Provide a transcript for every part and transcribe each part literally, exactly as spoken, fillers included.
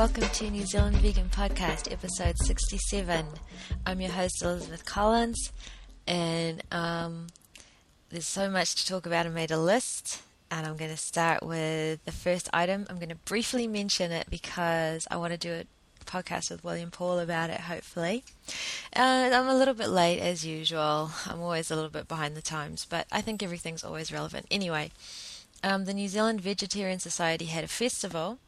Welcome to New Zealand Vegan Podcast, episode sixty-seven. I'm your host, Elizabeth Collins, and um, there's so much to talk about. I made a list, and I'm going to start with the first item. I'm going to briefly mention it because I want to do a podcast with William Paul about it, hopefully. Uh, I'm a little bit late, as usual. I'm always a little bit behind the times, but I think everything's always relevant. Anyway, um, the New Zealand Vegetarian Society had a festival.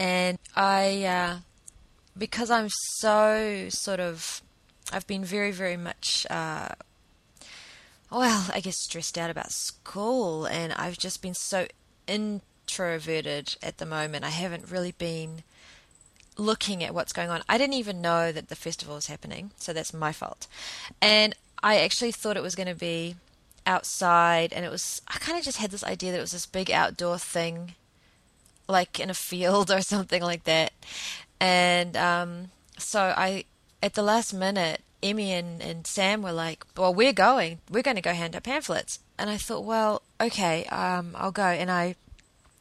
And I, uh, because I'm so sort of, I've been very, very much, uh, well, I guess stressed out about school, and I've just been so introverted at the moment. I haven't really been looking at what's going on. I didn't even know that the festival was happening, so that's my fault. And I actually thought it was going to be outside, and it was, I kind of just had this idea that it was this big outdoor thing, like in a field or something like that. And um, so I, at the last minute, Emmy and, and Sam were like, well, we're going. We're going to go hand out pamphlets. And I thought, well, okay, um, I'll go. And I,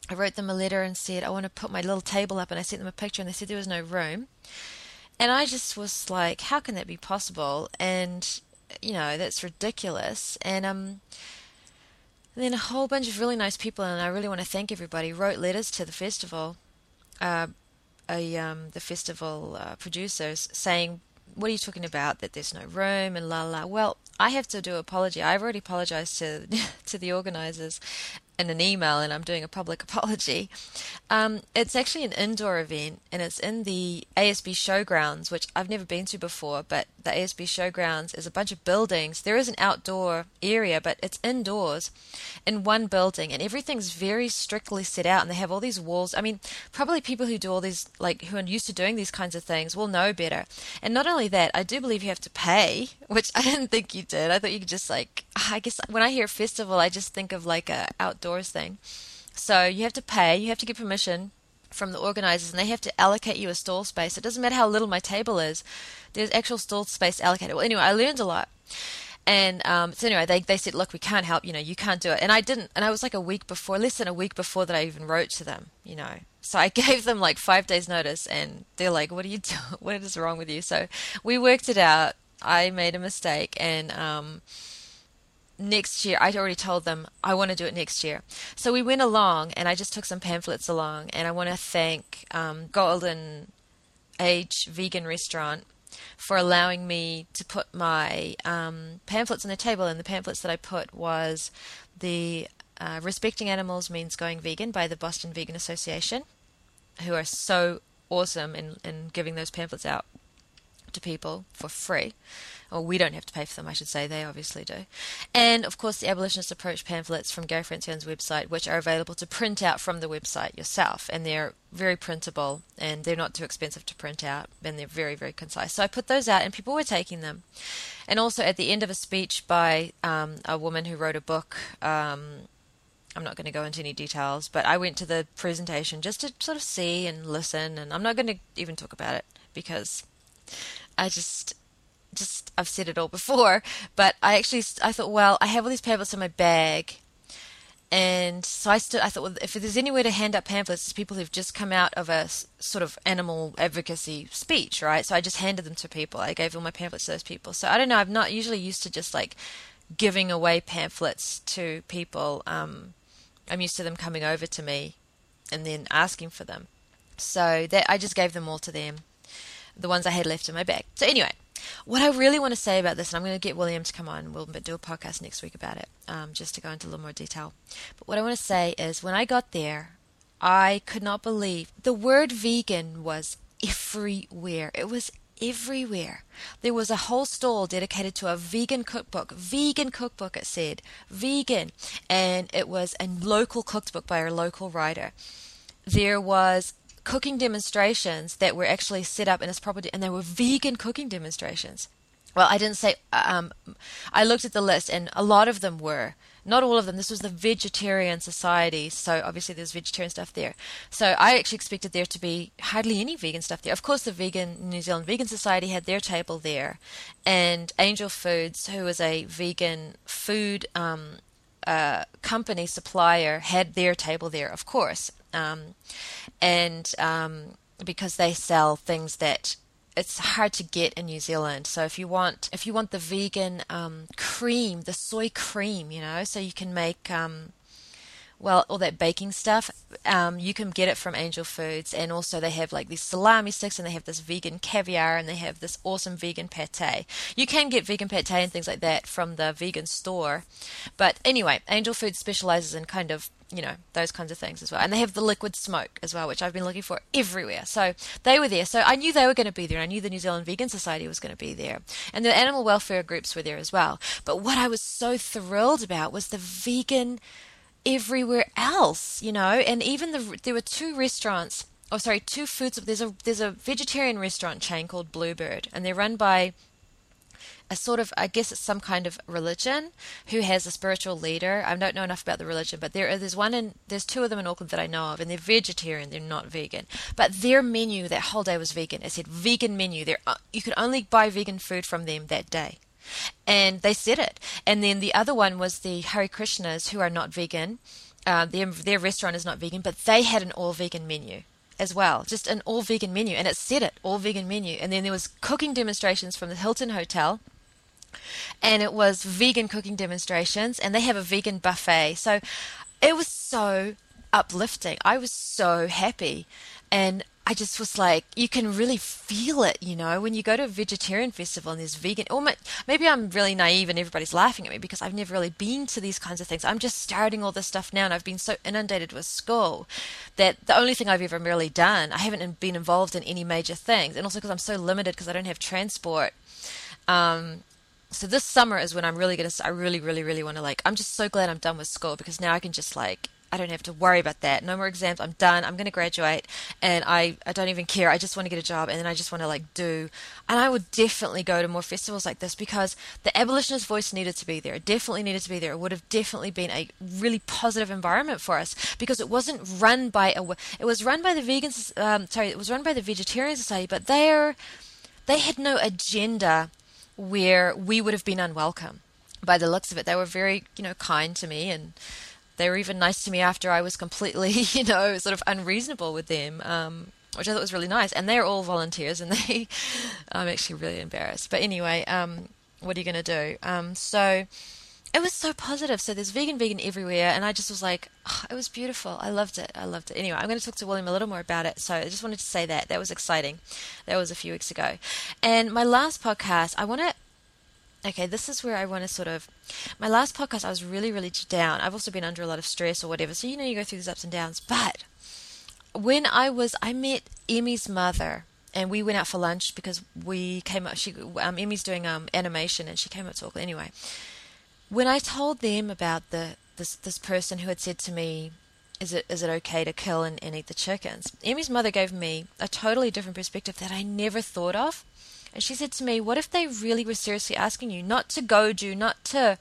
I wrote them a letter and said, I want to put my little table up. And I sent them a picture, and they said there was no room. And I just was like, how can that be possible? And, you know, that's ridiculous. And um. And then a whole bunch of really nice people, and I really want to thank everybody, wrote letters to the festival, uh, a, um, the festival uh, producers, saying, what are you talking about, that there's no room, and la la. Well, I have to do an apology. I've already apologized to to the organizers in an email, and I'm doing a public apology. Um, it's actually an indoor event, and it's in the A S B Showgrounds, which I've never been to before, but the A S B Showgrounds is a bunch of buildings. There is an outdoor area, but it's indoors in one building, and everything's very strictly set out, and they have all these walls. I mean, probably people who do all these, like, who are used to doing these kinds of things will know better. And not only that, I do believe you have to pay, which I didn't think you did. I thought you could just, like, I guess when I hear festival, I just think of, like, a outdoor thing. So you have to pay, you have to get permission from the organizers, and they have to allocate you a stall space. It doesn't matter how little my table is, there's actual stall space allocated. Well, anyway, I learned a lot. And um, so anyway, they, they said, look, we can't help, you know, you can't do it. And I didn't, and I was like a week before, less than a week before that I even wrote to them, you know. So I gave them like five days notice, and they're like, what are you doing? What is wrong with you? So we worked it out. I made a mistake, and um next year, I'd already told them I want to do it next year. So we went along, and I just took some pamphlets along, and I want to thank um, Golden Age Vegan Restaurant for allowing me to put my um, pamphlets on the table. And the pamphlets that I put was the uh, Respecting Animals Means Going Vegan by the Boston Vegan Association, who are so awesome in, in giving those pamphlets out to people for free. Well, we don't have to pay for them, I should say. They obviously do. And, of course, the Abolitionist Approach pamphlets from Gary Francine's website, which are available to print out from the website yourself. And they're very printable, and they're not too expensive to print out, and they're very, very concise. So I put those out, and people were taking them. And also at the end of a speech by um, a woman who wrote a book, um, I'm not going to go into any details, but I went to the presentation just to sort of see and listen, and I'm not going to even talk about it because I just... Just I've said it all before, but I actually I thought, well, I have all these pamphlets in my bag, and so I stood. I thought, well, if there's anywhere to hand out pamphlets, it's people who've just come out of a s- sort of animal advocacy speech, right? So I just handed them to people. I gave all my pamphlets to those people. So I don't know. I'm not usually used to just like giving away pamphlets to people. Um, I'm used to them coming over to me and then asking for them. So that I just gave them all to them, the ones I had left in my bag. So anyway. What I really want to say about this, and I'm going to get William to come on, we'll do a podcast next week about it, um, just to go into a little more detail. But what I want to say is when I got there, I could not believe the word vegan was everywhere. It was everywhere. There was a whole stall dedicated to a vegan cookbook. Vegan cookbook, it said. Vegan. And it was a local cookbook by a local writer. There was cooking demonstrations that were actually set up in its property, and they were vegan cooking demonstrations. Well, I didn't say, um, I looked at the list, and a lot of them were, not all of them. This was the Vegetarian Society, so obviously there's vegetarian stuff there. So I actually expected there to be hardly any vegan stuff there. Of course, the vegan New Zealand Vegan Society had their table there, and Angel Foods, who is a vegan food um, uh, company supplier, had their table there, of course. Um, and um, because they sell things that it's hard to get in New Zealand. So if you want, if you want the vegan um, cream, the soy cream, you know, so you can make, um, well, all that baking stuff, um, you can get it from Angel Foods. And also they have like these salami sticks, and they have this vegan caviar, and they have this awesome vegan pate. You can get vegan pate and things like that from the vegan store. But anyway, Angel Foods specializes in kind of, you know, those kinds of things as well. And they have the liquid smoke as well, which I've been looking for everywhere. So they were there. So I knew they were going to be there. I knew the New Zealand Vegan Society was going to be there. And the animal welfare groups were there as well. But what I was so thrilled about was the vegan everywhere else, you know. And even the, there were two restaurants, oh, sorry, two foods. There's a, there's a vegetarian restaurant chain called Bluebird, and they're run by a sort of, I guess it's some kind of religion who has a spiritual leader. I don't know enough about the religion, but there, there's one in, there's two of them in Auckland that I know of, and they're vegetarian, they're not vegan. But their menu that whole day was vegan. It said vegan menu. They're, you could only buy vegan food from them that day. And they said it. And then the other one was the Hare Krishnas, who are not vegan. Uh, their, their restaurant is not vegan, but they had an all-vegan menu as well, just an all-vegan menu. And it said it, all-vegan menu. And then there was cooking demonstrations from the Hilton Hotel, and it was vegan cooking demonstrations, and they have a vegan buffet. So it was so uplifting. I was so happy, and I just was like, you can really feel it, you know, when you go to a vegetarian festival and there's vegan, or maybe I'm really naive and everybody's laughing at me because I've never really been to these kinds of things. I'm just starting all this stuff now, and I've been so inundated with school that the only thing I've ever really done, I haven't been involved in any major things, and also because I'm so limited because I don't have transport. Um, So this summer is when I'm really going to, I really, really, really want to like, I'm just so glad I'm done with school, because now I can just like, I don't have to worry about that. No more exams. I'm done. I'm going to graduate, and I, I don't even care. I just want to get a job, and then I just want to like do, and I would definitely go to more festivals like this, because the abolitionist voice needed to be there. It definitely needed to be there. It would have definitely been a really positive environment for us, because it wasn't run by, a, it was run by the vegans, um, sorry, it was run by the Vegetarian Society, but they're, they had no agenda where we would have been unwelcome. By the looks of it, they were very, you know, kind to me, and they were even nice to me after I was completely, you know, sort of unreasonable with them, um, which I thought was really nice. And they're all volunteers, and they, I'm actually really embarrassed. But anyway, um, what are you going to do? Um, so it was so positive. So there's vegan, vegan everywhere, and I just was like, oh, it was beautiful. I loved it. I loved it. Anyway, I'm going to talk to William a little more about it. So I just wanted to say that. That was exciting. That was a few weeks ago. And my last podcast, I want to, okay, this is where I want to sort of, my last podcast, I was really, really down. I've also been under a lot of stress or whatever. So, you know, you go through these ups and downs. But when I was, I met Emmy's mother, and we went out for lunch because we came up, she, um, Emmy's doing um, animation, and she came up to Auckland anyway. When I told them about the this this person who had said to me, is it is it okay to kill and, and eat the chickens, Emmy's mother gave me a totally different perspective that I never thought of. And she said to me, what if they really were seriously asking you not to goju, not to,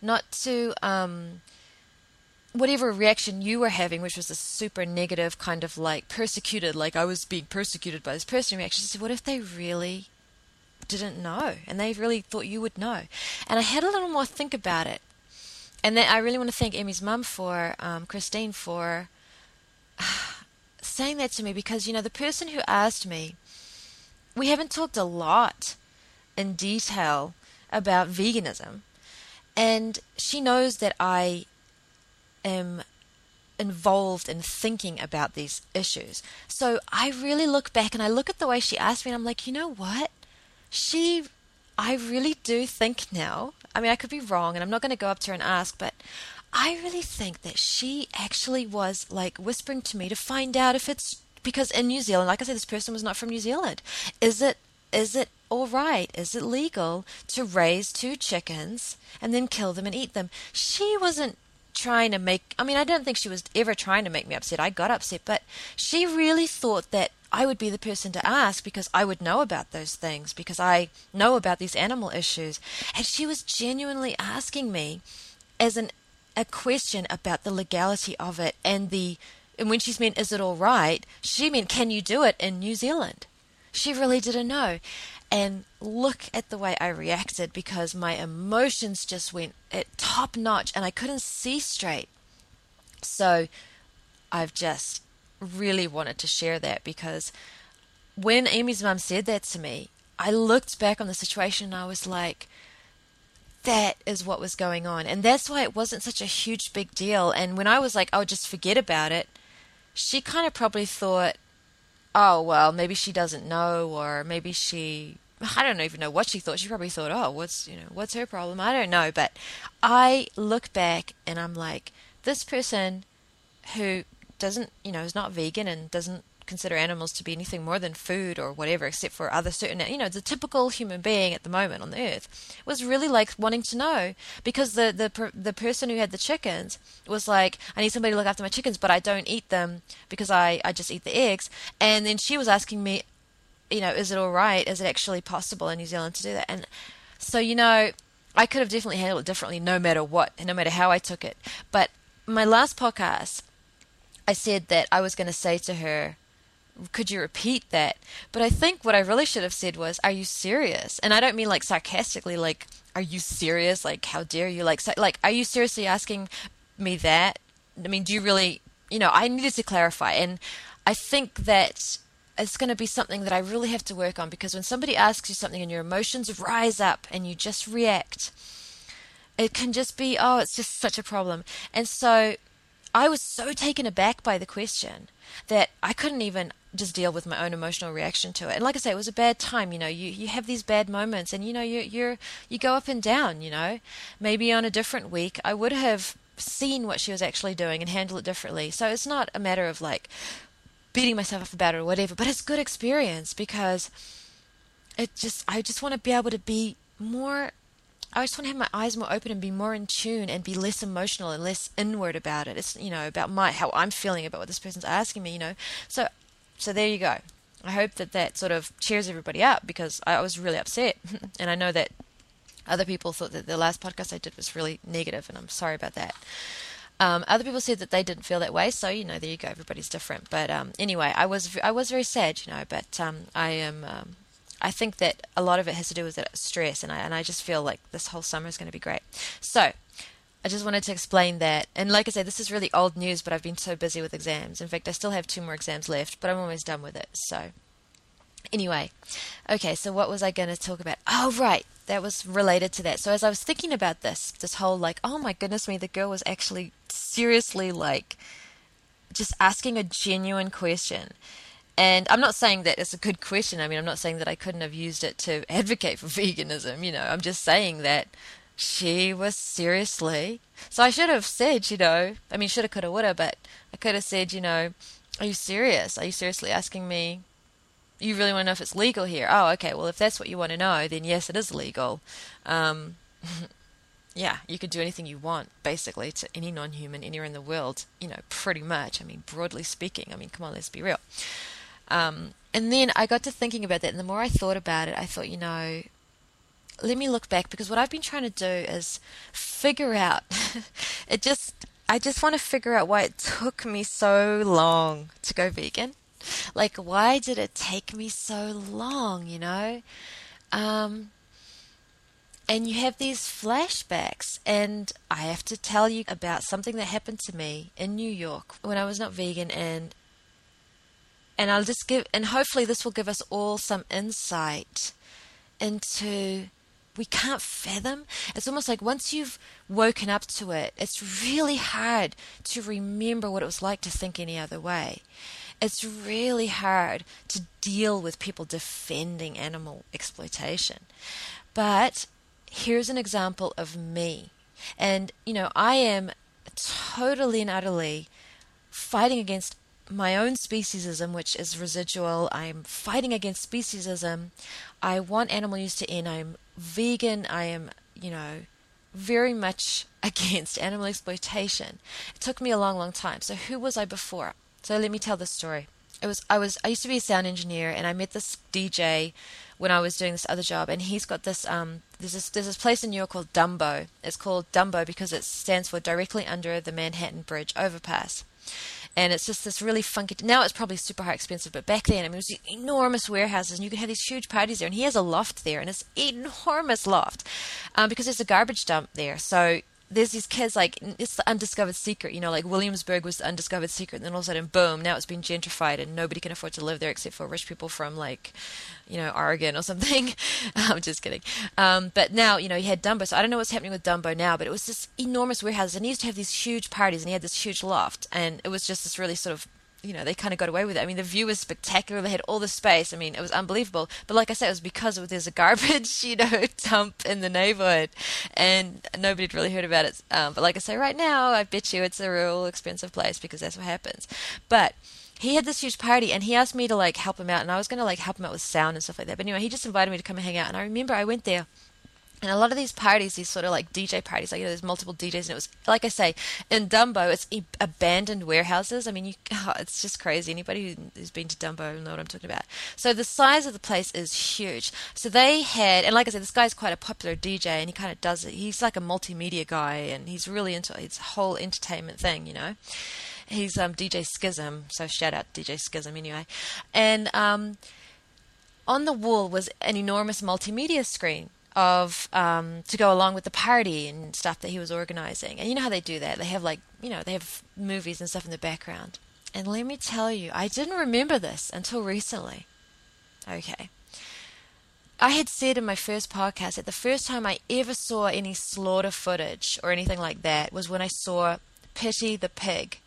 not to um, whatever reaction you were having, which was a super negative kind of like persecuted, like I was being persecuted by this person reaction. She said, what if they really didn't know, and they really thought you would know? And I had a little more think about it, and then I really want to thank Emmy's mum for um, Christine for uh, saying that to me, because you know the person who asked me, we haven't talked a lot in detail about veganism, and she knows that I am involved in thinking about these issues. So I really look back and I look at the way she asked me, and I'm like, you know what, She, I really do think now, I mean, I could be wrong, and I'm not going to go up to her and ask, but I really think that she actually was like whispering to me to find out if it's, because in New Zealand, like I said, this person was not from New Zealand. Is it, is it all right? Is it legal to raise two chickens and then kill them and eat them? She wasn't trying to make, I mean, I don't think she was ever trying to make me upset. I got upset, but she really thought that I would be the person to ask, because I would know about those things, because I know about these animal issues. And she was genuinely asking me as an, a question about the legality of it, and the, and when she meant, is it all right? She meant, can you do it in New Zealand? She really didn't know. And look at the way I reacted, because my emotions just went at top notch, and I couldn't see straight. So I've just really wanted to share that, because when Amy's mum said that to me, I looked back on the situation and I was like, that is what was going on. And that's why it wasn't such a huge big deal. And when I was like, oh, just forget about it, she kind of probably thought, oh, well, maybe she doesn't know, or maybe she, I don't even know what she thought. She probably thought, oh, what's, you know, what's her problem? I don't know. But I look back and I'm like, this person who doesn't, you know, is not vegan and doesn't consider animals to be anything more than food or whatever, except for other certain, you know, the typical human being at the moment on the earth, was really like wanting to know, because the the the person who had the chickens was like, I need somebody to look after my chickens, but I don't eat them because I I just eat the eggs. And then she was asking me, you know, is it all right? Is it actually possible in New Zealand to do that? And so, you know, I could have definitely handled it differently, no matter what, no matter how I took it. But my last podcast, I said that I was going to say to her, could you repeat that? But I think what I really should have said was, are you serious? And I don't mean like sarcastically, like, are you serious? Like, how dare you? Like, so, like, are you seriously asking me that? I mean, do you really, you know, I needed to clarify. And I think that it's going to be something that I really have to work on, because when somebody asks you something and your emotions rise up and you just react, it can just be, oh, it's just such a problem. And so I was so taken aback by the question that I couldn't even just deal with my own emotional reaction to it. And like I say, it was a bad time. You know, you, you have these bad moments, and you know, you you're you go up and down. You know, maybe on a different week I would have seen what she was actually doing and handled it differently. So it's not a matter of like beating myself up about it or whatever, but it's good experience, because it just, I just want to be able to be more, I just want to have my eyes more open and be more in tune and be less emotional and less inward about it. It's, you know, about my, how I'm feeling about what this person's asking me, you know. So So there you go. I hope that that sort of cheers everybody up, because I was really upset. And I know that other people thought that the last podcast I did was really negative, and I'm sorry about that. Um, other people said that they didn't feel that way. So, you know, there you go. Everybody's different. But um, anyway, I was I was very sad, you know, but um, I am... Um, I think that a lot of it has to do with that stress, and I, and I just feel like this whole summer is going to be great. So I just wanted to explain that. And like I say, this is really old news, but I've been so busy with exams. In fact, I still have two more exams left, but I'm almost done with it. So anyway, okay, so what was I going to talk about? Oh, right, that was related to that. So as I was thinking about this, this whole like, oh my goodness me, the girl was actually seriously like just asking a genuine question. And I'm not saying that it's a good question. I mean, I'm not saying that I couldn't have used it to advocate for veganism. You know, I'm just saying that she was seriously, so I should have said, you know, I mean, shoulda, coulda, woulda, but I could have said, you know, are you serious? Are you seriously asking me? You really want to know if it's legal here? Oh, okay. Well, if that's what you want to know, then yes, it is legal. Um, yeah, you could do anything you want, basically, to any non-human anywhere in the world. You know, pretty much. I mean, broadly speaking. I mean, come on, let's be real. Um, and then I got to thinking about that, and the more I thought about it, I thought, you know, let me look back, because what I've been trying to do is figure out, it just, I just want to figure out why it took me so long to go vegan. Like, why did it take me so long, you know? Um, and you have these flashbacks, and I have to tell you about something that happened to me in New York when I was not vegan, and And I'll just give, and hopefully this will give us all some insight into, we can't fathom. It's almost like once you've woken up to it, it's really hard to remember what it was like to think any other way. It's really hard to deal with people defending animal exploitation. But here's an example of me. And, you know, I am totally and utterly fighting against my own speciesism, which is residual. I'm fighting against speciesism. I want animal use to end. I'm vegan. I am, you know, very much against animal exploitation. It took me a long, long time. So who was I before? So let me tell this story. It was, I was, I used to be a sound engineer, and I met this D J when I was doing this other job, and he's got this, um, there's this, there's this place in New York called Dumbo. It's called Dumbo because it stands for directly under the Manhattan Bridge overpass. And it's just this really funky, now it's probably super high expensive, but back then, I mean, it was these enormous warehouses, and you could have these huge parties there, and he has a loft there, and it's enormous loft, um, because there's a garbage dump there, so there's these kids, like, it's the undiscovered secret, you know, like Williamsburg was the undiscovered secret, and then all of a sudden, boom, now it's been gentrified and nobody can afford to live there except for rich people from, like, you know, Oregon or something. I'm just kidding. Um, but now, you know, you had Dumbo. So I don't know what's happening with Dumbo now, but it was this enormous warehouse, and he used to have these huge parties, and he had this huge loft, and it was just this really sort of, you know, they kind of got away with it. I mean, the view was spectacular. They had all the space. I mean, it was unbelievable. But like I said, it was because it, there's a garbage, you know, dump in the neighborhood, and nobody had really heard about it. Um, but like I say, right now, I bet you it's a real expensive place, because that's what happens. But he had this huge party, and he asked me to, like, help him out. And I was going to, like, help him out with sound and stuff like that. But anyway, he just invited me to come and hang out. And I remember I went there. And a lot of these parties, these sort of like D J parties, like, you know, there's multiple D Js, and it was, like I say, in Dumbo, it's e- abandoned warehouses. I mean, you, oh, it's just crazy. Anybody who's been to Dumbo will know what I'm talking about. So the size of the place is huge. So they had, and like I said, this guy's quite a popular D J, and he kind of does it. He's like a multimedia guy, and he's really into his whole entertainment thing, you know. He's um, D J Schism, so shout out to D J Schism anyway. And um, on the wall was an enormous multimedia screen of um, to go along with the party and stuff that he was organizing. And you know how they do that. They have, like, you know, they have movies and stuff in the background. And let me tell you, I didn't remember this until recently. Okay. I had said in my first podcast that the first time I ever saw any slaughter footage or anything like that was when I saw Pity the Pig,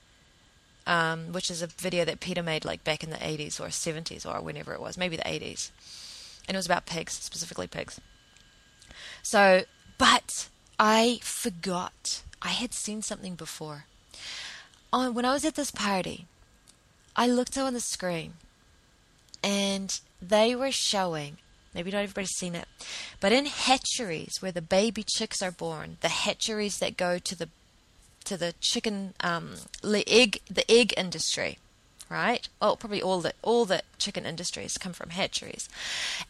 um, which is a video that Peter made, like, back in the eighties or seventies or whenever it was, maybe the eighties. And it was about pigs, specifically pigs. So, but I forgot. I had seen something before. Oh, when I was at this party, I looked on the screen, and they were showing, maybe not everybody's seen it, but in hatcheries where the baby chicks are born, the hatcheries that go to the to the chicken um, egg, the egg industry, right? Oh, probably all the all the chicken industries come from hatcheries,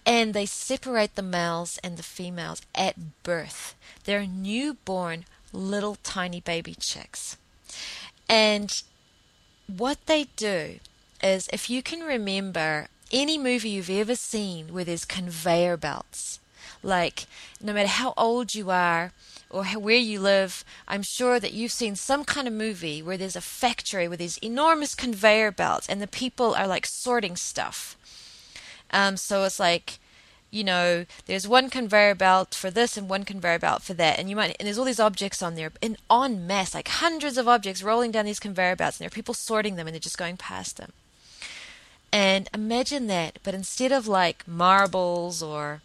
and they separate the males and the females at birth. They're newborn little tiny baby chicks, and what they do is, if you can remember any movie you've ever seen where there's conveyor belts, like, no matter how old you are or how, where you live, I'm sure that you've seen some kind of movie where there's a factory with these enormous conveyor belts, and the people are, like, sorting stuff. Um, so it's like, you know, there's one conveyor belt for this and one conveyor belt for that, and you might, and there's all these objects on there, and en masse, like hundreds of objects rolling down these conveyor belts, and there are people sorting them, and they're just going past them. And imagine that, but instead of, like, marbles or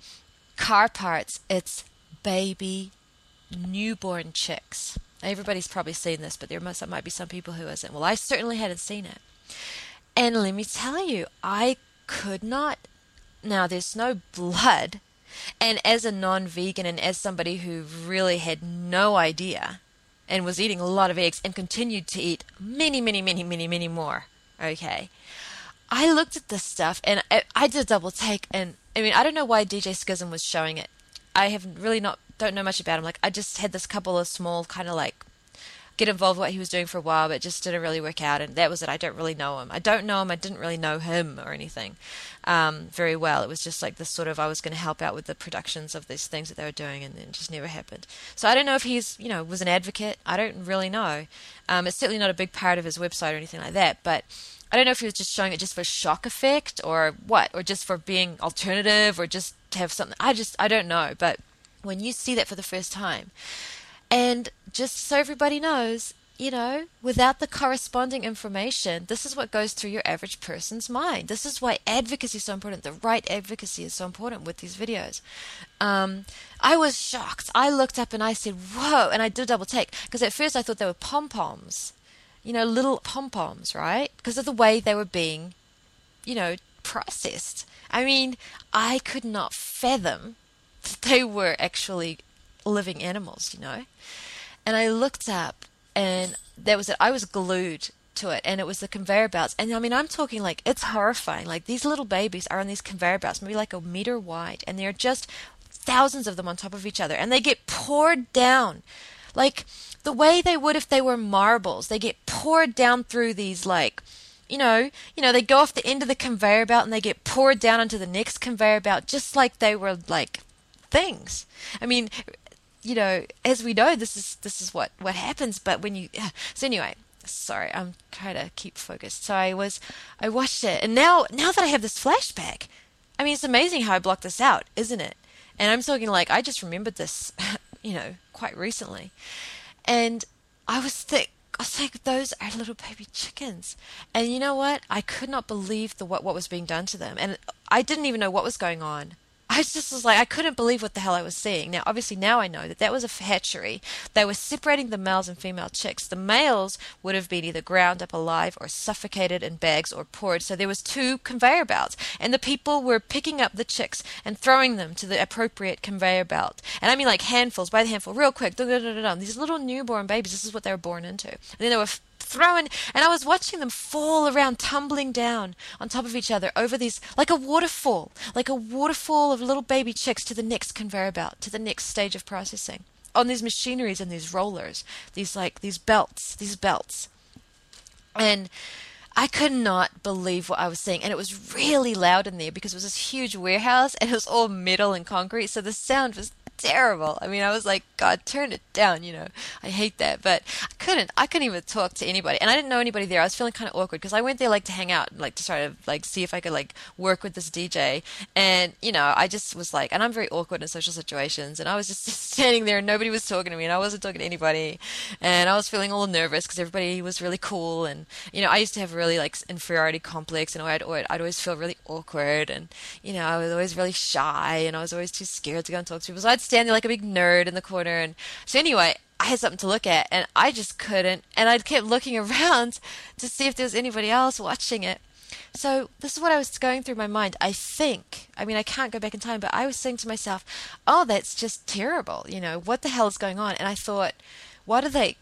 car parts, it's baby newborn chicks. Everybody's probably seen this, but there must might be some people who isn't. Well, I certainly hadn't seen it, and let me tell you, I could not. Now, there's no blood, and as a non-vegan and as somebody who really had no idea and was eating a lot of eggs and continued to eat many, many, many, many, many more. Okay, I looked at this stuff, and I, I did a double take, and I mean, I don't know why D J Schism was showing it. I have really not. Don't know much about him. Like, I just had this couple of small kind of like get involved with what he was doing for a while, but it just didn't really work out, and that was it. I don't really know him. I don't know him. I didn't really know him or anything um, very well. It was just like this sort of, I was going to help out with the productions of these things that they were doing, and it just never happened. So I don't know if he's, you know, was an advocate. I don't really know. Um, it's certainly not a big part of his website or anything like that, but I don't know if he was just showing it just for shock effect or what, or just for being alternative or just to have something. I just, I don't know, but when you see that for the first time, and just so everybody knows, you know, without the corresponding information, this is what goes through your average person's mind. This is why advocacy is so important. The right advocacy is so important with these videos. Um, I was shocked. I looked up and I said, whoa, and I did a double take, because at first I thought they were pom-poms, you know, little pom-poms, right? Because of the way they were being, you know, processed. I mean, I could not fathom they were actually living animals, you know. And I looked up, and that was it. I was glued to it, and it was the conveyor belts. And I mean, I'm talking, like, it's horrifying. Like, these little babies are on these conveyor belts, maybe like a meter wide, and they're just thousands of them on top of each other, and they get poured down, like the way they would if they were marbles. They get poured down through these, like, You know, you know, they go off the end of the conveyor belt, and they get poured down onto the next conveyor belt, just like they were, like, things. I mean, you know, as we know, this is this is what what happens. But when you, so anyway, sorry, I'm trying to keep focused. So I was, I watched it, and now now that I have this flashback, I mean, it's amazing how I blocked this out, isn't it? And I'm talking like I just remembered this, you know, quite recently, and I was thick. I was like, those are little baby chickens. And you know what? I could not believe the what, what was being done to them. And I didn't even know what was going on. I just was like, I couldn't believe what the hell I was seeing. Now, obviously, now I know that that was a hatchery. They were separating the males and female chicks. The males would have been either ground up alive or suffocated in bags or poured. So there was two conveyor belts. And the people were picking up the chicks and throwing them to the appropriate conveyor belt. And I mean like handfuls, by the handful, real quick. Dun, dun, dun, dun, dun. These little newborn babies, this is what they were born into. And then they were thrown, and I was watching them fall around, tumbling down on top of each other over these, like a waterfall, like a waterfall of little baby chicks to the next conveyor belt, to the next stage of processing, on these machineries and these rollers, these like, these belts, these belts. And I could not believe what I was seeing. And it was really loud in there because it was this huge warehouse and it was all metal and concrete, so the sound was terrible. I mean, I was like, God, turn it down, you know. I hate that. But I couldn't, I couldn't even talk to anybody. And I didn't know anybody there. I was feeling kind of awkward because I went there like to hang out, like to try to like see if I could like work with this D J. And, you know, I just was like, and I'm very awkward in social situations. And I was just standing there and nobody was talking to me and I wasn't talking to anybody. And I was feeling all nervous because everybody was really cool. And, you know, I used to have really like inferiority complex and I'd, I'd always feel really awkward. And, you know, I was always really shy and I was always too scared to go and talk to people. So I'd standing like a big nerd in the corner. And so anyway, I had something to look at and I just couldn't, and I kept looking around to see if there was anybody else watching it. So this is what I was going through my mind. I think, I mean, I can't go back in time, but I was saying to myself, oh, that's just terrible, you know, what the hell is going on? And I thought, what are they,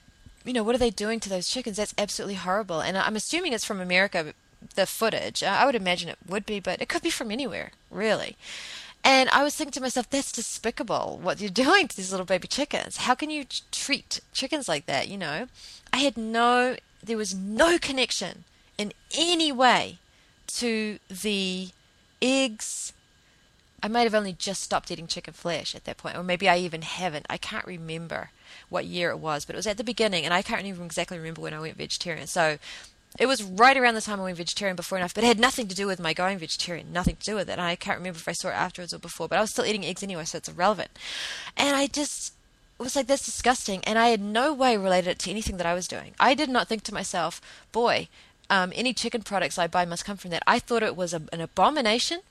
you know, what are they doing to those chickens? That's absolutely horrible. And I'm assuming it's from America, the footage. I would imagine it would be, but it could be from anywhere, really. And I was thinking to myself, that's despicable what you're doing to these little baby chickens. How can you treat chickens like that, you know? I had no, there was no connection in any way to the eggs. I might have only just stopped eating chicken flesh at that point, or maybe I even haven't. I can't remember what year it was, but it was at the beginning, and I can't even exactly remember when I went vegetarian. So it was right around the time I went vegetarian before enough, but it had nothing to do with my going vegetarian, nothing to do with it. And I can't remember if I saw it afterwards or before, but I was still eating eggs anyway, so it's irrelevant. And I just was like, that's disgusting. And I had no way related it to anything that I was doing. I did not think to myself, boy, um, any chicken products I buy must come from that. I thought it was a, an abomination.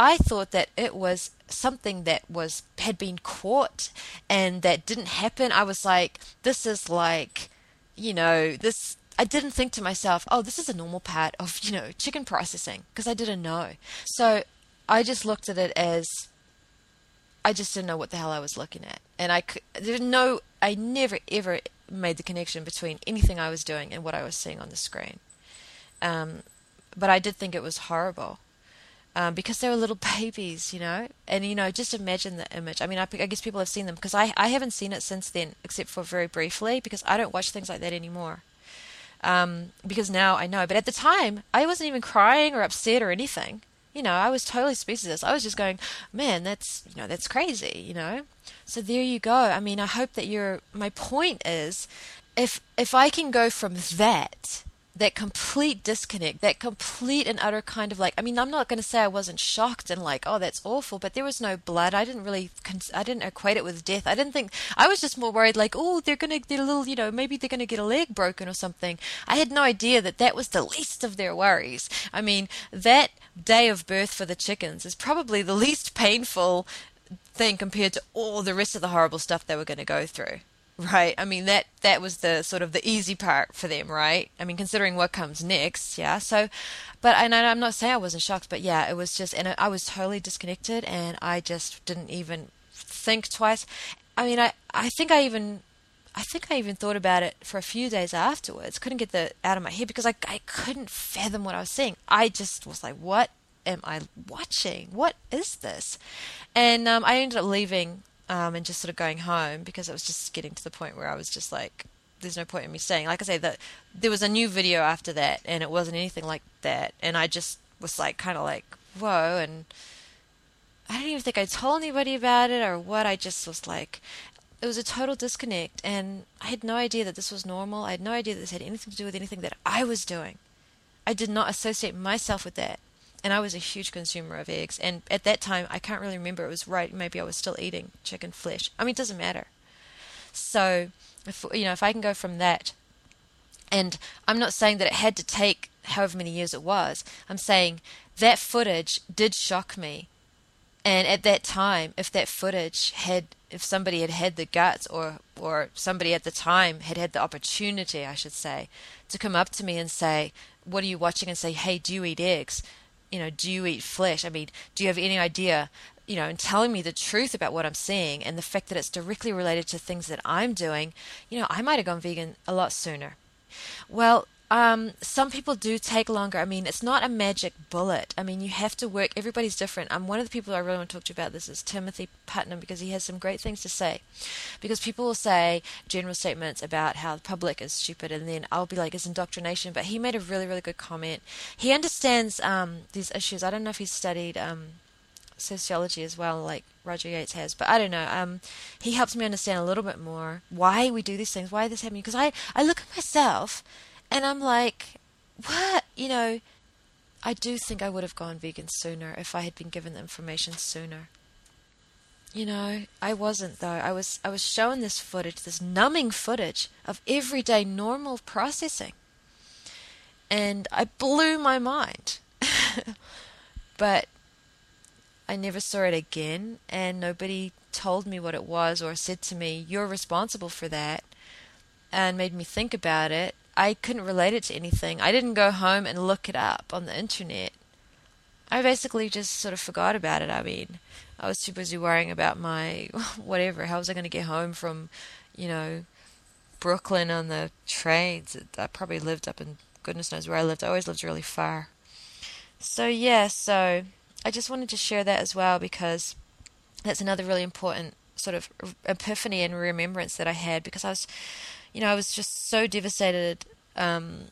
I thought that it was something that was had been caught and that didn't happen. I was like, this is like, you know, this... I didn't think to myself, oh, this is a normal part of, you know, chicken processing, because I didn't know. So I just looked at it as, I just didn't know what the hell I was looking at. And I could, there's no, I never, ever made the connection between anything I was doing and what I was seeing on the screen. Um, but I did think it was horrible. Um, because they were little babies, you know, and, you know, just imagine the image. I mean, I, I guess people have seen them, because I, I haven't seen it since then, except for very briefly, because I don't watch things like that anymore. Um, because now I know. But at the time, I wasn't even crying or upset or anything. You know, I was totally speechless. I was just going, man, that's, you know, that's crazy, you know. So there you go. I mean, I hope that you're, my point is, if if I can go from that, that complete disconnect, that complete and utter kind of like, I mean, I'm not going to say I wasn't shocked and like, oh, that's awful, but there was no blood. I didn't really, I didn't equate it with death. I didn't think, I was just more worried like, oh, they're going to, they're a little, you know, maybe they're going to get a leg broken or something. I had no idea that that was the least of their worries. I mean, that day of birth for the chickens is probably the least painful thing compared to all the rest of the horrible stuff they were going to go through. Right. I mean, that, that was the sort of the easy part for them, right? I mean, considering what comes next, yeah. So, but and I'm not saying I wasn't shocked, but yeah, it was just, and I was totally disconnected and I just didn't even think twice. I mean, I, I think I even, I think I even thought about it for a few days afterwards. Couldn't get that out of my head because I, I couldn't fathom what I was seeing. I just was like, what am I watching? What is this? And um, I ended up leaving Um, and just sort of going home because it was just getting to the point where I was just like, there's no point in me staying. Like I say, that there was a new video after that and it wasn't anything like that. And I just was like, kind of like, whoa. And I don't even think I told anybody about it or what. I just was like, it was a total disconnect, and I had no idea that this was normal. I had no idea that this had anything to do with anything that I was doing. I did not associate myself with that, and I was a huge consumer of eggs, and at that time, I can't really remember, it was right, maybe I was still eating chicken flesh. I mean, it doesn't matter. So, if, you know, if I can go from that, and I'm not saying that it had to take however many years it was, I'm saying that footage did shock me. And at that time, if that footage had, if somebody had had the guts, or, or somebody at the time had had the opportunity, I should say, to come up to me and say, what are you watching? And say, hey, do you eat eggs? You know, do you eat flesh? I mean, do you have any idea, you know, and telling me the truth about what I'm seeing and the fact that it's directly related to things that I'm doing, you know, I might have gone vegan a lot sooner. Well, Um, some people do take longer. I mean, it's not a magic bullet. I mean, you have to work. Everybody's different. Um, one of the people I really want to talk to about this is Timothy Putnam, because he has some great things to say. Because people will say general statements about how the public is stupid, and then I'll be like, it's indoctrination. But he made a really, really good comment. He understands um, these issues. I don't know if he's studied um, sociology as well, like Roger Yates has, but I don't know. Um, he helps me understand a little bit more why we do these things, why this happening. Because I, I look at myself, and I'm like, what? You know, I do think I would have gone vegan sooner if I had been given the information sooner. You know, I wasn't, though. I was I was shown this footage, this numbing footage of everyday normal processing. And I blew my mind. But I never saw it again, and nobody told me what it was or said to me, you're responsible for that, and made me think about it. I couldn't relate it to anything. I didn't go home and look it up on the internet. I basically just sort of forgot about it. I mean, I was too busy worrying about my whatever. How was I going to get home from, you know, Brooklyn on the trains? I probably lived up in goodness knows where I lived. I always lived really far. So, yeah, so I just wanted to share that as well, because that's another really important sort of epiphany and remembrance that I had, because I was... You know, I was just so devastated um,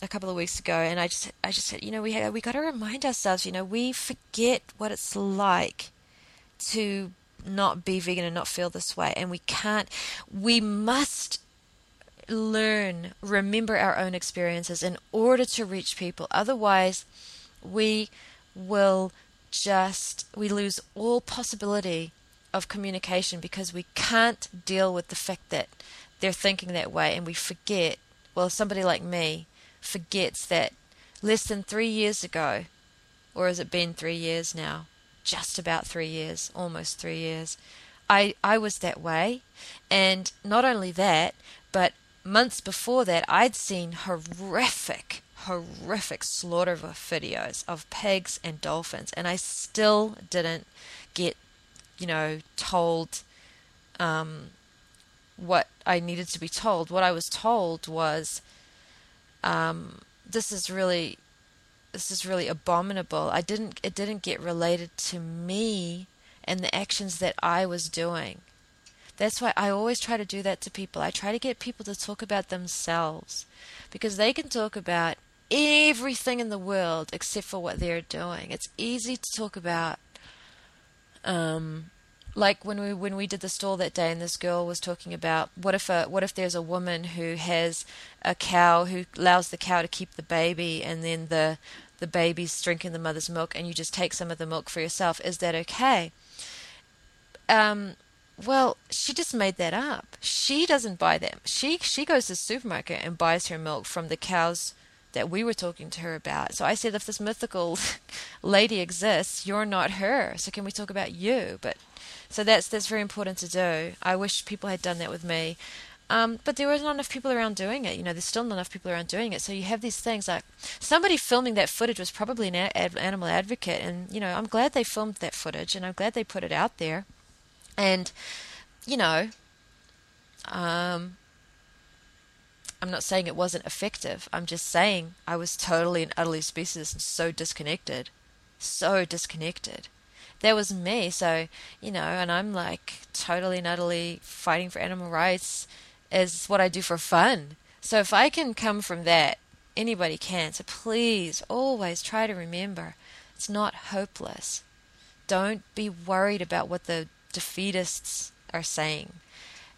a couple of weeks ago, and I just, I just said, you know, we have, we got to remind ourselves, you know, we forget what it's like to not be vegan and not feel this way, and we can't, we must learn, remember our own experiences in order to reach people. Otherwise, we will just, we lose all possibility of communication, because we can't deal with the fact that they're thinking that way, and we forget, well, somebody like me forgets that less than three years ago, or has it been three years now, just about three years, almost three years, I, I was that way. And not only that, but months before that, I'd seen horrific, horrific slaughter videos of pigs and dolphins, and I still didn't get, you know, told, um, what I needed to be told. What I was told was, um, this is really, this is really abominable. I didn't, it didn't get related to me and the actions that I was doing. That's why I always try to do that to people. I try to get people to talk about themselves, because they can talk about everything in the world except for what they're doing. It's easy to talk about, um, like when we when we did the stall that day, and this girl was talking about what if a, what if there's a woman who has a cow, who allows the cow to keep the baby, and then the the baby's drinking the mother's milk, and you just take some of the milk for yourself. Is that okay? Um, well, she just made that up. She doesn't buy that. She she goes to the supermarket and buys her milk from the cows that we were talking to her about. So I said, if this mythical lady exists, you're not her. So can we talk about you? But so that's that's very important to do. I wish people had done that with me, um, but there wasn't enough people around doing it. You know, there's still not enough people around doing it. So you have these things like somebody filming that footage was probably an ad- animal advocate, and you know, I'm glad they filmed that footage, and I'm glad they put it out there. And you know, um, I'm not saying it wasn't effective. I'm just saying I was totally and utterly speciesist and so disconnected, so disconnected. That was me, so, you know, and I'm like totally and utterly fighting for animal rights is what I do for fun. So if I can come from that, anybody can. So please, always try to remember, it's not hopeless. Don't be worried about what the defeatists are saying.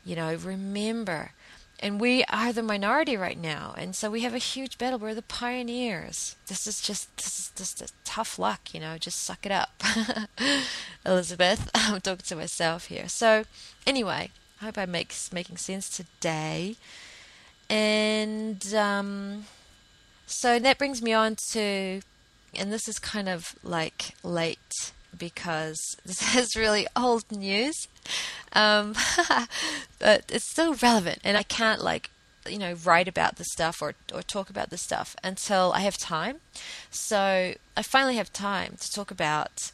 you know, remember. And we are the minority right now, and so we have a huge battle. We're the pioneers. This is just this is just a tough luck, you know. Just suck it up, Elizabeth. I'm talking to myself here. So, anyway, I hope I make making sense today. And um, so that brings me on to, and this is kind of like late because this is really old news. Um, but it's still relevant, and I can't like, you know, write about this stuff or, or talk about this stuff until I have time. So I finally have time to talk about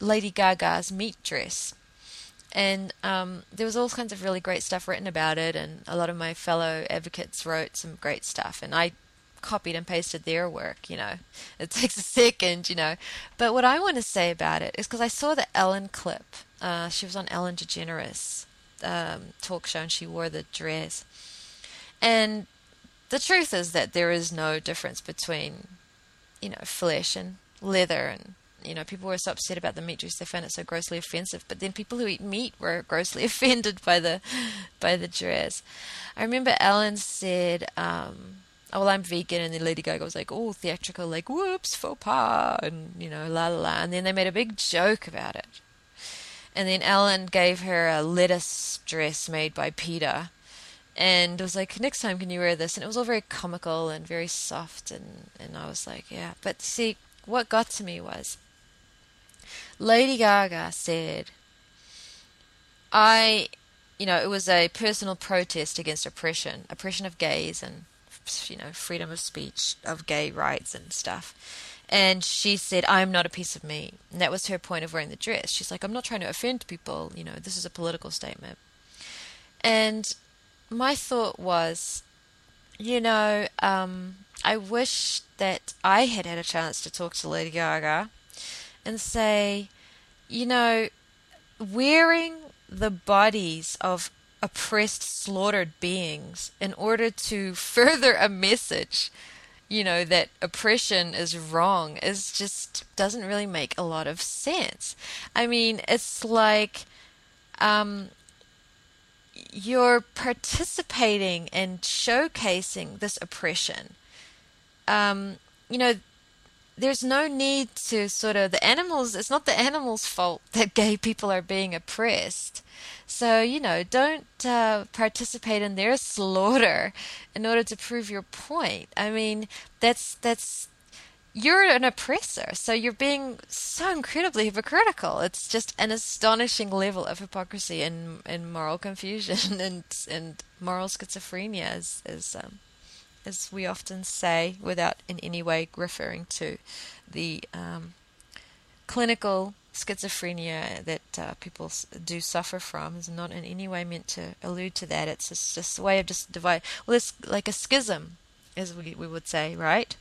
Lady Gaga's meat dress. And um, there was all kinds of really great stuff written about it, and a lot of my fellow advocates wrote some great stuff, and I copied and pasted their work, you know. It takes a second, you know. But what I want to say about it is because I saw the Ellen clip. Uh, she was on Ellen DeGeneres um, talk show, and she wore the dress. And the truth is that there is no difference between, you know, flesh and leather. And, you know, people were so upset about the meat dress, they found it so grossly offensive. But then people who eat meat were grossly offended by the by the dress. I remember Ellen said, um, oh, well, I'm vegan. And then Lady Gaga was like, oh, theatrical, like, whoops, faux pas, and, you know, la la la. And then they made a big joke about it. And then Ellen gave her a lettuce dress made by Peter, and was like, next time can you wear this? And it was all very comical and very soft, and, and I was like, yeah. But see, what got to me was Lady Gaga said, I, you know, it was a personal protest against oppression, oppression of gays and, you know, freedom of speech, of gay rights and stuff. And she said, I'm not a piece of meat. And that was her point of wearing the dress. She's like, I'm not trying to offend people. You know, this is a political statement. And my thought was, you know, um, I wish that I had had a chance to talk to Lady Gaga and say, you know, wearing the bodies of oppressed, slaughtered beings in order to further a message, you know, that oppression is wrong, is just doesn't really make a lot of sense. I mean, it's like um, you're participating and showcasing this oppression. Um, you know, there's no need to sort of, the animals, it's not the animals' fault that gay people are being oppressed. So, you know, don't uh, participate in their slaughter in order to prove your point. I mean, that's, that's, you're an oppressor, so you're being so incredibly hypocritical. It's just an astonishing level of hypocrisy and, and moral confusion and, and moral schizophrenia, as, as, um, as we often say, without in any way referring to the um, clinical schizophrenia that uh, people do suffer from. Is not in any way meant to allude to that. It's just, just a way of just divide. Well, it's like a schism, as we, we would say, right?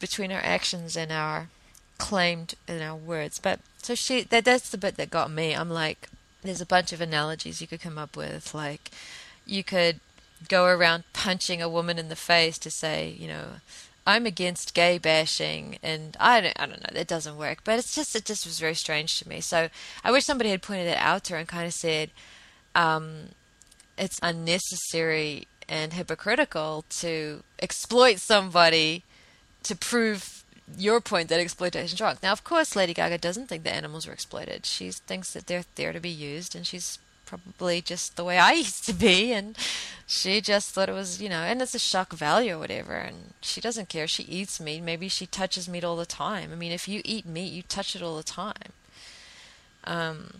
Between our actions and our claimed and our words. But so she that that's the bit that got me. I'm like, there's a bunch of analogies you could come up with. Like, you could go around punching a woman in the face to say, you know, I'm against gay bashing, and I don't, I don't know, that doesn't work. But it's just, it just was very strange to me. So I wish somebody had pointed that out to her and kind of said, um, it's unnecessary and hypocritical to exploit somebody to prove your point that exploitation is wrong. Now, of course, Lady Gaga doesn't think that animals were exploited. She thinks that they're there to be used, and she's probably just the way I used to be, and she just thought it was, you know, and it's a shock value or whatever, and she doesn't care. She eats meat. Maybe she touches meat all the time. I mean, if you eat meat, you touch it all the time. Um,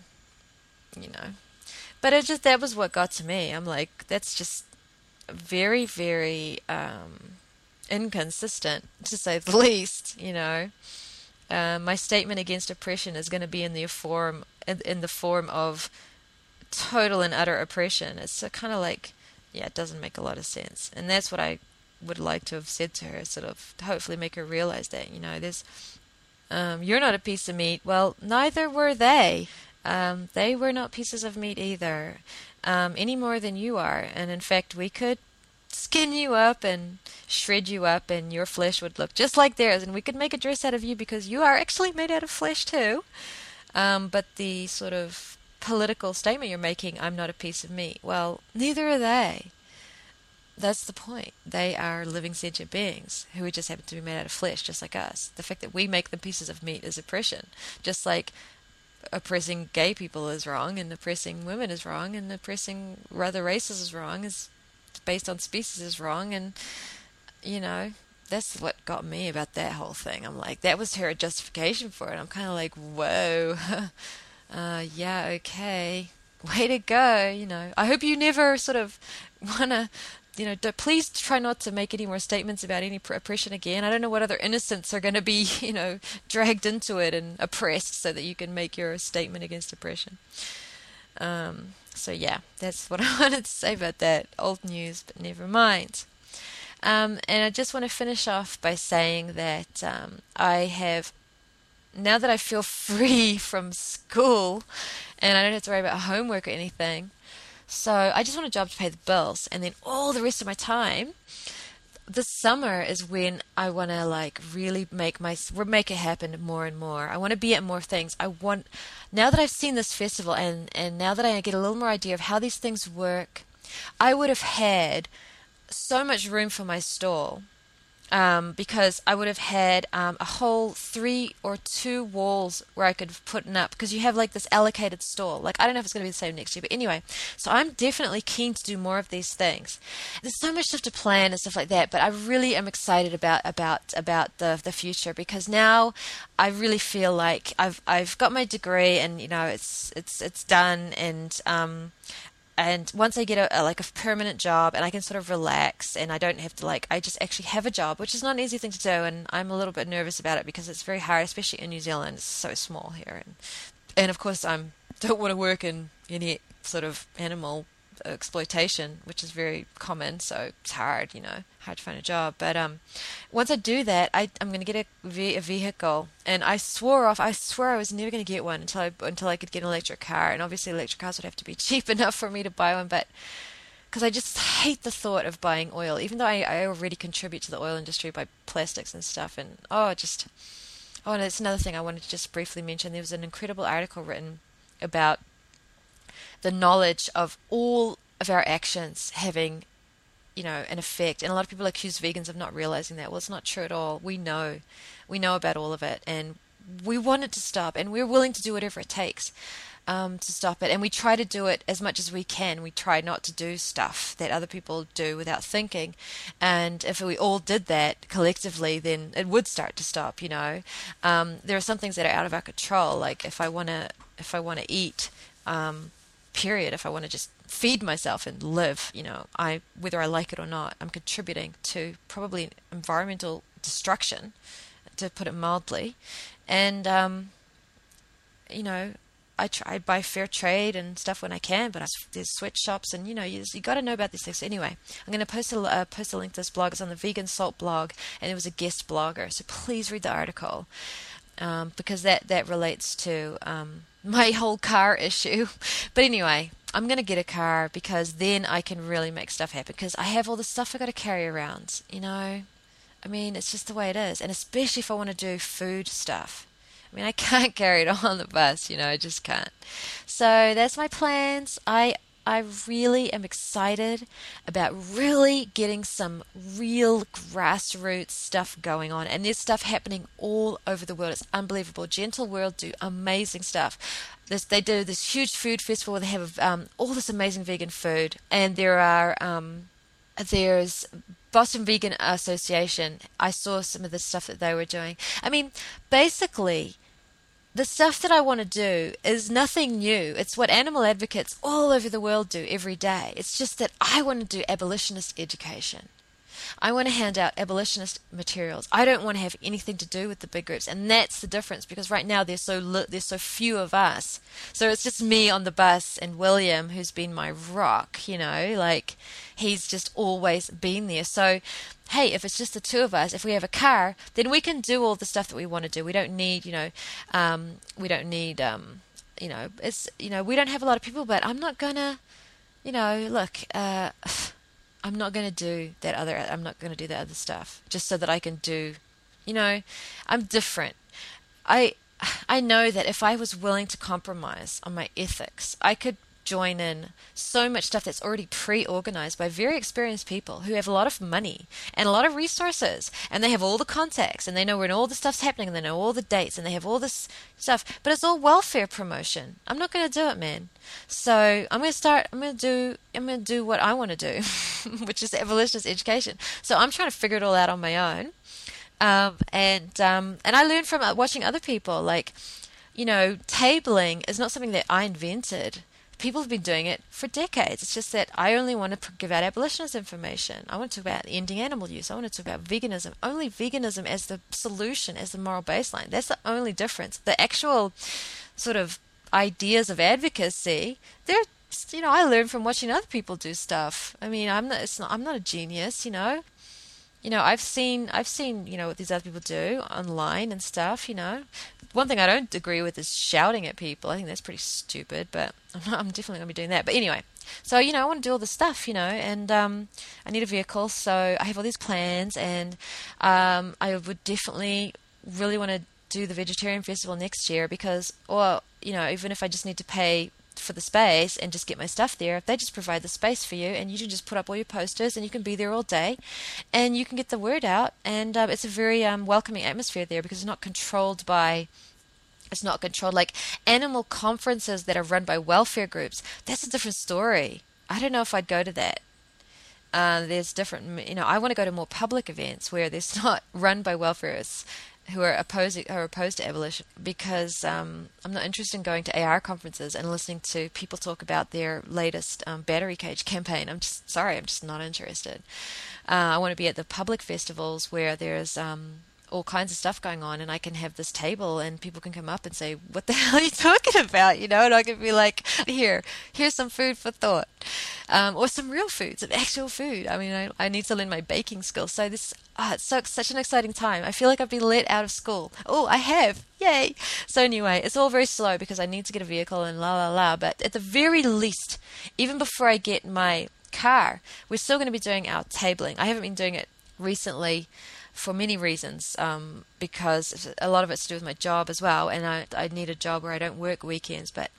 you know. But it just, that was what got to me. I'm like, that's just very, very um, inconsistent, to say the least, you know. Uh, my statement against oppression is going to be in the form, in, in the form of total and utter oppression. It's kind of like, yeah, it doesn't make a lot of sense. And that's what I would like to have said to her, sort of hopefully make her realize that, you know, there's, um, you're not a piece of meat. Well, neither were they. Um, they were not pieces of meat either, um, any more than you are. And in fact, we could skin you up and shred you up, and your flesh would look just like theirs. And we could make a dress out of you because you are actually made out of flesh too. Um, but the sort of political statement you're making, I'm not a piece of meat. Well, neither are they. That's the point. They are living sentient beings who just happen to be made out of flesh, just like us. The fact that we make them pieces of meat is oppression, just like oppressing gay people is wrong, and oppressing women is wrong, and oppressing other races is wrong, is based on species is wrong. And, you know, that's what got me about that whole thing. I'm like, that was her justification for it. I'm kind of like, whoa, uh, yeah, okay, way to go, you know. I hope you never sort of want to, you know, do, please try not to make any more statements about any oppression again. I don't know what other innocents are going to be, you know, dragged into it and oppressed so that you can make your statement against oppression. Um, so, yeah, that's what I wanted to say about that. Old news, but never mind. Um, and I just want to finish off by saying that um, I have, now that I feel free from school and I don't have to worry about homework or anything, so I just want a job to pay the bills. And then all the rest of my time, this summer is when I want to like really make my make it happen more and more. I want to be at more things. I want, now that I've seen this festival and, and now that I get a little more idea of how these things work, I would have had so much room for my stall um, because I would have had um, a whole three or two walls where I could have put it up, because you have like this allocated stall. Like, I don't know if it's going to be the same next year, but anyway, so I'm definitely keen to do more of these things. There's so much stuff to plan and stuff like that, but I really am excited about about about the the future, because now I really feel like I've I've got my degree and, you know, it's it's it's done, and um And once I get a, a like a permanent job and I can sort of relax and I don't have to like, I just actually have a job, which is not an easy thing to do. And I'm a little bit nervous about it because it's very hard, especially in New Zealand. It's so small here. And, and of course, I don't want to work in any sort of animal exploitation, which is very common. So it's hard, you know, hard to find a job. But um, once I do that, I, I'm going to get a, ve- a vehicle. And I swore off, I swear I was never going to get one until I, until I could get an electric car. And obviously electric cars would have to be cheap enough for me to buy one. But because I just hate the thought of buying oil, even though I, I already contribute to the oil industry by plastics and stuff. And oh, just, oh, and that's another thing I wanted to just briefly mention. There was an incredible article written about the knowledge of all of our actions having, you know, an effect. And a lot of people accuse vegans of not realizing that. Well, it's not true at all. We know. We know about all of it. And we want it to stop. And we're willing to do whatever it takes um, to stop it. And we try to do it as much as we can. We try not to do stuff that other people do without thinking. And if we all did that collectively, then it would start to stop, you know. Um, there are some things that are out of our control. Like if I want to, if I want to eat, um, period, if I want to just feed myself and live, you know, I whether I like it or not, I'm contributing to probably environmental destruction, to put it mildly. And um, you know, I try I buy fair trade and stuff when I can, but I, there's sweatshops, and you know, you, you got to know about these things. So anyway, I'm going to post a uh, post a link to this blog. It's on the Vegan Salt blog, and it was a guest blogger. So please read the article, um, because that that relates to um, my whole car issue. But anyway, I'm going to get a car because then I can really make stuff happen, because I have all the stuff I got to carry around, you know. I mean, it's just the way it is. And especially if I want to do food stuff. I mean, I can't carry it on the bus, you know, I just can't. So that's my plans. I I really am excited about really getting some real grassroots stuff going on. And there's stuff happening all over the world. It's unbelievable. Gentle World do amazing stuff. This, they do this huge food festival where they have um, all this amazing vegan food. And there are um, there's Boston Vegan Association. I saw some of the stuff that they were doing. I mean, basically, the stuff that I want to do is nothing new. It's what animal advocates all over the world do every day. It's just that I want to do abolitionist education. I want to hand out abolitionist materials. I don't want to have anything to do with the big groups, and that's the difference, because right now there's so li- there's so few of us. So it's just me on the bus and William, who's been my rock, you know, like he's just always been there. So hey, if it's just the two of us, if we have a car, then we can do all the stuff that we want to do. We don't need, you know, um, we don't need, um, you know, it's, you know, we don't have a lot of people. But I'm not gonna, you know, look, uh, I'm not gonna do that other. I'm not gonna do that other stuff just so that I can do, you know, I'm different. I I know that if I was willing to compromise on my ethics, I could join in so much stuff that's already pre-organized by very experienced people who have a lot of money and a lot of resources, and they have all the contacts, and they know when all the stuff's happening, and they know all the dates, and they have all this stuff, but it's all welfare promotion. I'm not going to do it, man. So I'm going to start, I'm going to do, I'm going to do what I want to do, which is abolitionist education. So I'm trying to figure it all out on my own. Um, and, um, and I learned from watching other people, like, you know, tabling is not something that I invented. People have been doing it for decades. It's just that I only want to give out abolitionist information. I want to talk about ending animal use. I want to talk about veganism. Only veganism as the solution, as the moral baseline. That's the only difference. The actual sort of ideas of advocacy, they're, you know, I learned from watching other people do stuff. I mean, I'm not, it's not, I'm not a genius, you know. You know, I've seen, I've seen, you know, what these other people do online and stuff, you know. One thing I don't agree with is shouting at people. I think that's pretty stupid, but I'm, not, I'm definitely going to be doing that. But anyway, so, you know, I want to do all this stuff, you know, and um, I need a vehicle, so I have all these plans, and um, I would definitely really want to do the Vegetarian Festival next year because, or, you know, even if I just need to pay for the space and just get my stuff there, if they just provide the space for you and you can just put up all your posters and you can be there all day and you can get the word out, and um, it's a very um, welcoming atmosphere there because it's not controlled by it's not controlled like animal conferences that are run by welfare groups. That's a different story. I don't know if I'd go to that. Uh, there's different, you know, I want to go to more public events where there's not run by welfareists who are opposing are opposed to abolition, because um, I'm not interested in going to A R conferences and listening to people talk about their latest um, battery cage campaign. I'm just sorry, I'm just not interested. Uh, I want to be at the public festivals where there's um, all kinds of stuff going on, and I can have this table and people can come up and say, "What the hell are you talking about?" You know, and I can be like, "Here, here's some food for thought," um, or some real food, some actual food. I mean, I, I need to learn my baking skills. So this, oh, it's so, such an exciting time. I feel like I've been let out of school. Oh, I have, yay! So anyway, it's all very slow because I need to get a vehicle and la la la. But at the very least, even before I get my car, we're still going to be doing our tabling. I haven't been doing it recently, for many reasons, um, because a lot of it's to do with my job as well, and I, I need a job where I don't work weekends, but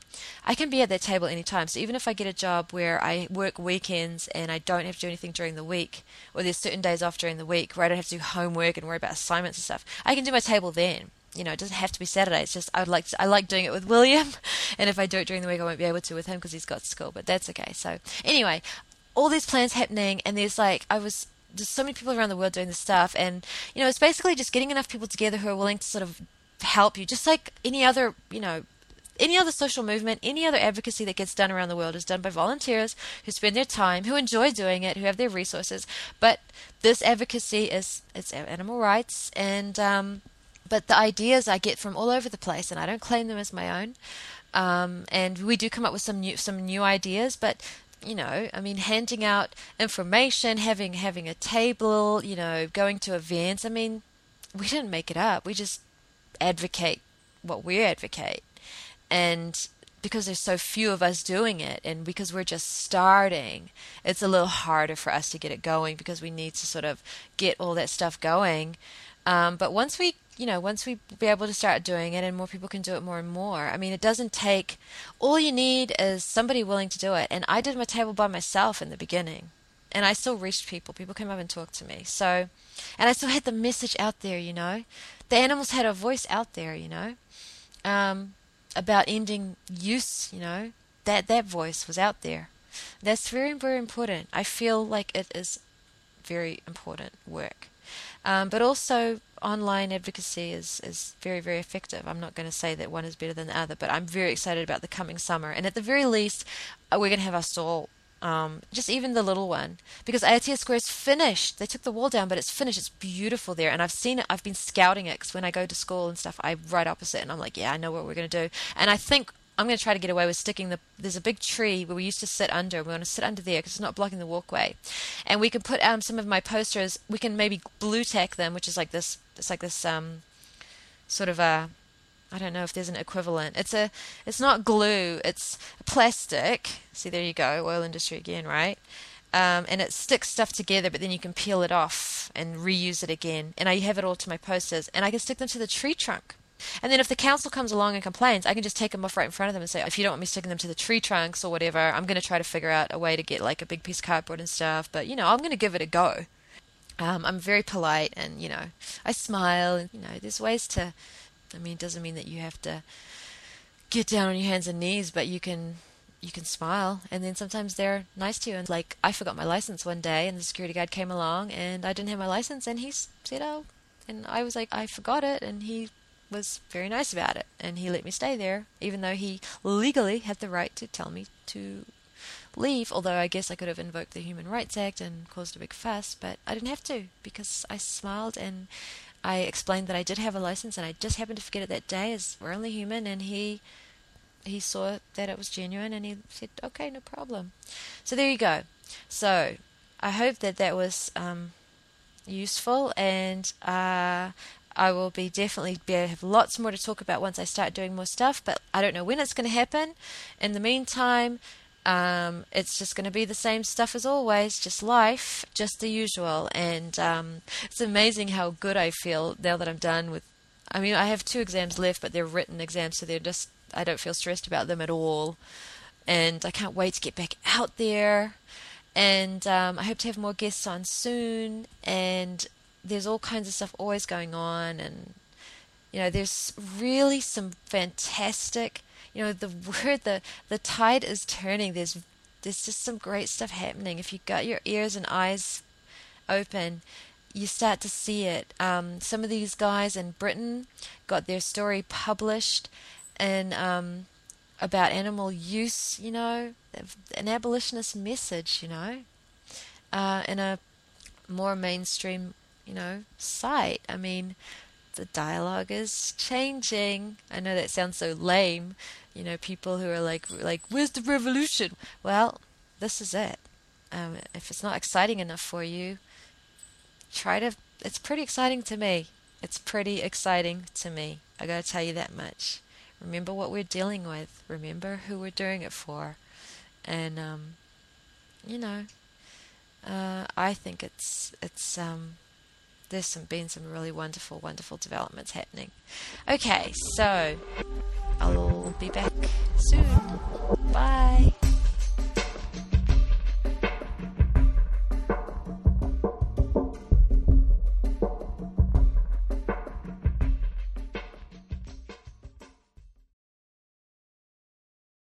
I can be at that table anytime. So even if I get a job where I work weekends and I don't have to do anything during the week, or there's certain days off during the week where I don't have to do homework and worry about assignments and stuff, I can do my table then. You know, it doesn't have to be Saturday. It's just I would like to, I like doing it with William, and if I do it during the week I won't be able to with him because he's got school, but that's okay. So anyway, all these plans happening, and there's like I was there's so many people around the world doing this stuff, and you know, it's basically just getting enough people together who are willing to sort of help you, just like any other, you know, any other social movement, any other advocacy that gets done around the world is done by volunteers who spend their time, who enjoy doing it, who have their resources. But this advocacy is, it's animal rights, and um but the ideas I get from all over the place, and I don't claim them as my own, um and we do come up with some new some new ideas, but you know, I mean, handing out information, having having a table, you know, going to events. I mean, we didn't make it up. We just advocate what we advocate. And because there's so few of us doing it, and because we're just starting, it's a little harder for us to get it going because we need to sort of get all that stuff going. Um, but once we, you know, once we be able to start doing it and more people can do it more and more, I mean, it doesn't take, all you need is somebody willing to do it. And I did my table by myself in the beginning, and I still reached people. People came up and talked to me. So, and I still had the message out there, you know, the animals had a voice out there, you know, um, about ending use, you know, that, that voice was out there. That's very, very important. I feel like it is very important work. Um, but also online advocacy is, is very, very effective. I'm not going to say that one is better than the other, but I'm very excited about the coming summer. And at the very least, we're going to have our stall, um, just even the little one, because Aotea Square is finished. They took the wall down, but it's finished. It's beautiful there. And I've seen it. I've been scouting it, because when I go to school and stuff, I ride opposite, and I'm like, yeah, I know what we're going to do. And I think I'm going to try to get away with sticking the, there's a big tree where we used to sit under, and we're going to sit under there because it's not blocking the walkway, and we can put um, some of my posters, we can maybe blue tack them, which is like this, it's like this um, sort of a, I don't know if there's an equivalent, it's a, it's not glue, it's plastic, see there you go, oil industry again, right? Um, and it sticks stuff together, but then you can peel it off and reuse it again, and I have it all to my posters, and I can stick them to the tree trunk. And then if the council comes along and complains, I can just take them off right in front of them and say, if you don't want me sticking them to the tree trunks or whatever, I'm going to try to figure out a way to get like a big piece of cardboard and stuff. But, you know, I'm going to give it a go. Um, I'm very polite and, you know, I smile. And, you know, there's ways to, I mean, it doesn't mean that you have to get down on your hands and knees, but you can... you can smile, and then sometimes they're nice to you. And like, I forgot my license one day, and the security guard came along, and I didn't have my license, and he said, oh, and I was like, I forgot it, and he was very nice about it, and he let me stay there, even though he legally had the right to tell me to leave, although I guess I could have invoked the Human Rights Act and caused a big fuss, but I didn't have to, because I smiled, and I explained that I did have a license, and I just happened to forget it that day, as we're only human, and he... he saw that it was genuine, and he said, okay, no problem. So there you go. So I hope that that was um, useful, and uh, I will be definitely be able to have lots more to talk about once I start doing more stuff, but I don't know when it's going to happen. In the meantime, um, it's just going to be the same stuff as always, just life, just the usual. And um, it's amazing how good I feel now that I'm done with, I mean, I have two exams left, but they're written exams, so they're just, I don't feel stressed about them at all, and I can't wait to get back out there, and um, I hope to have more guests on soon, and there's all kinds of stuff always going on, and you know, there's really some fantastic, you know, the word, the, the tide is turning, there's, there's just some great stuff happening. If you got your ears and eyes open, you start to see it. Um, some of these guys in Britain got their story published, and um, about animal use, you know, an abolitionist message, you know, uh, in a more mainstream, you know, site. I mean, the dialogue is changing. I know that sounds so lame, you know, people who are like, like, where's the revolution? Well, this is it. Um, if it's not exciting enough for you, try to, it's pretty exciting to me. It's pretty exciting to me. I gotta tell you that much. Remember what we're dealing with. Remember who we're doing it for. And, um, you know, uh, I think it's, it's um, there's some, been some really wonderful, wonderful developments happening. Okay, so I'll be back soon. Bye.